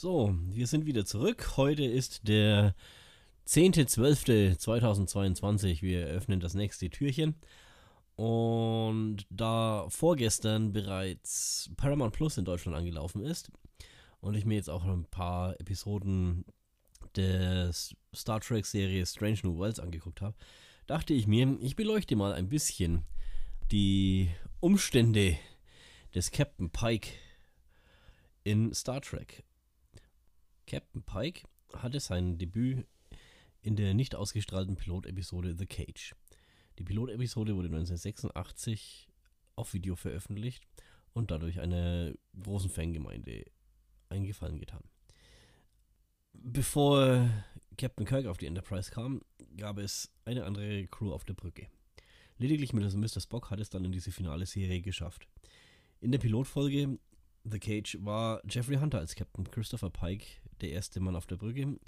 So, wir sind wieder zurück. Heute ist der 10.12.2022. Wir öffnen das nächste Türchen. Und da vorgestern bereits Paramount Plus in Deutschland angelaufen ist und ich mir jetzt auch ein paar Episoden der Star Trek Serie Strange New Worlds angeguckt habe, dachte ich mir, ich beleuchte mal ein bisschen die Umstände des Captain Pike in Star Trek. Captain Pike hatte sein Debüt in der nicht ausgestrahlten Pilotepisode The Cage. Die Pilotepisode wurde 1986 auf Video veröffentlicht und dadurch einer großen Fangemeinde einen Gefallen getan. Bevor Captain Kirk auf die Enterprise kam, gab es eine andere Crew auf der Brücke. Lediglich mit Mr. Spock hat es dann in diese finale Serie geschafft. In der Pilotfolge The Cage war Jeffrey Hunter als Captain Christopher Pike der erste Mann auf der Brücke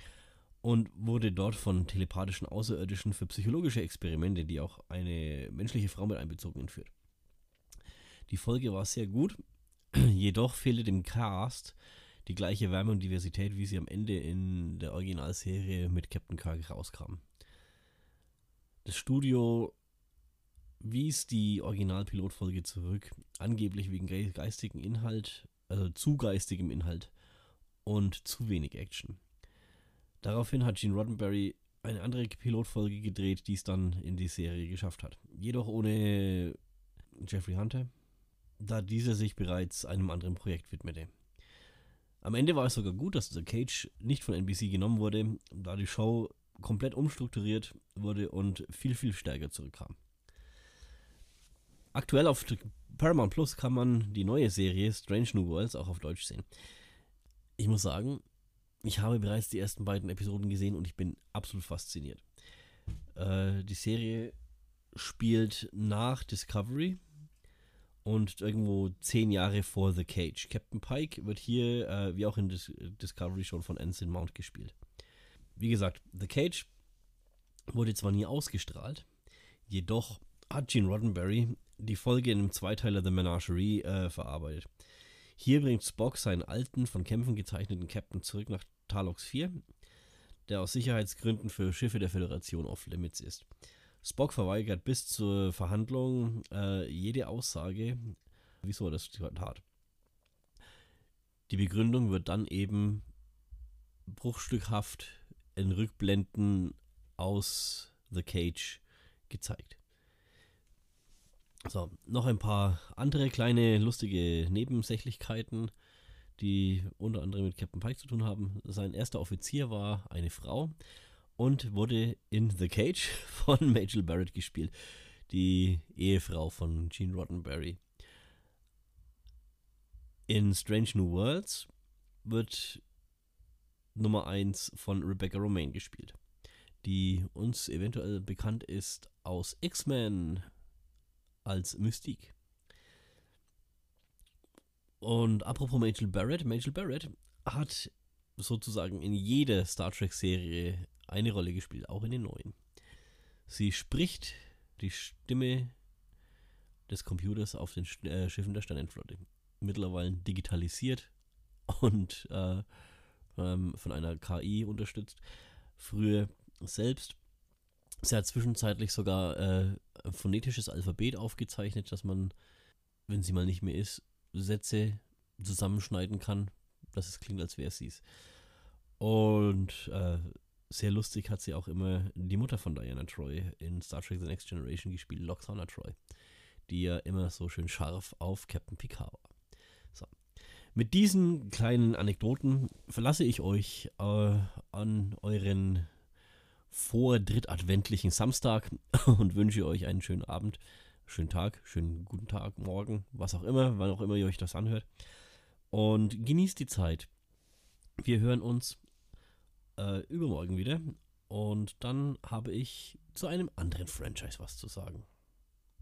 und wurde dort von telepathischen Außerirdischen für psychologische Experimente, die auch eine menschliche Frau mit einbezogen, entführt. Die Folge war sehr gut, jedoch fehlte dem Cast die gleiche Wärme und Diversität, wie sie am Ende in der Originalserie mit Captain Kirk rauskam. Das Studio wies die Originalpilotfolge zurück, angeblich wegen geistigem Inhalt, also zu geistigem Inhalt und zu wenig Action. Daraufhin hat Gene Roddenberry eine andere Pilotfolge gedreht, die es dann in die Serie geschafft hat. Jedoch ohne Jeffrey Hunter, da dieser sich bereits einem anderen Projekt widmete. Am Ende war es sogar gut, dass The Cage nicht von NBC genommen wurde, da die Show komplett umstrukturiert wurde und viel, viel stärker zurückkam. Aktuell auf Paramount Plus kann man die neue Serie Strange New Worlds auch auf Deutsch sehen. Ich muss sagen, ich habe bereits die ersten beiden Episoden gesehen und ich bin absolut fasziniert. Die Serie spielt nach Discovery und irgendwo 10 Jahre vor The Cage. Captain Pike wird hier, wie auch in Discovery, schon von Anson Mount gespielt. Wie gesagt, The Cage wurde zwar nie ausgestrahlt, jedoch hat Gene Roddenberry die Folge in einem Zweiteiler The Menagerie verarbeitet. Hier bringt Spock seinen alten, von Kämpfen gezeichneten Captain zurück nach Talos IV, der aus Sicherheitsgründen für Schiffe der Föderation off Limits ist. Spock verweigert bis zur Verhandlung jede Aussage, wieso er das tat. Die Begründung wird dann eben bruchstückhaft in Rückblenden aus The Cage gezeigt. So, noch ein paar andere kleine lustige Nebensächlichkeiten, die unter anderem mit Captain Pike zu tun haben. Sein erster Offizier war eine Frau und wurde in The Cage von Majel Barrett gespielt, die Ehefrau von Gene Roddenberry. In Strange New Worlds wird Nummer 1 von Rebecca Romijn gespielt, die uns eventuell bekannt ist aus X-Men als Mystik. Und apropos Majel Barrett hat sozusagen in jeder Star Trek Serie eine Rolle gespielt, auch in den neuen. Sie spricht die Stimme des Computers auf den Schiffen der Sternenflotte. Mittlerweile digitalisiert und von einer KI unterstützt. Früher selbst. Sie hat zwischenzeitlich sogar ein phonetisches Alphabet aufgezeichnet, dass man, wenn sie mal nicht mehr ist, Sätze zusammenschneiden kann, dass es klingt, als wäre sie es. Und sehr lustig hat sie auch immer die Mutter von Diana Troy in Star Trek The Next Generation gespielt, Loxana Troy, die ja immer so schön scharf auf Captain Picard war. So. Mit diesen kleinen Anekdoten verlasse ich euch an euren vor drittadventlichen Samstag und wünsche euch einen schönen Abend, schönen Tag, schönen guten Tag, morgen, was auch immer, wann auch immer ihr euch das anhört. Und genießt die Zeit. Wir hören uns übermorgen wieder und dann habe ich zu einem anderen Franchise was zu sagen.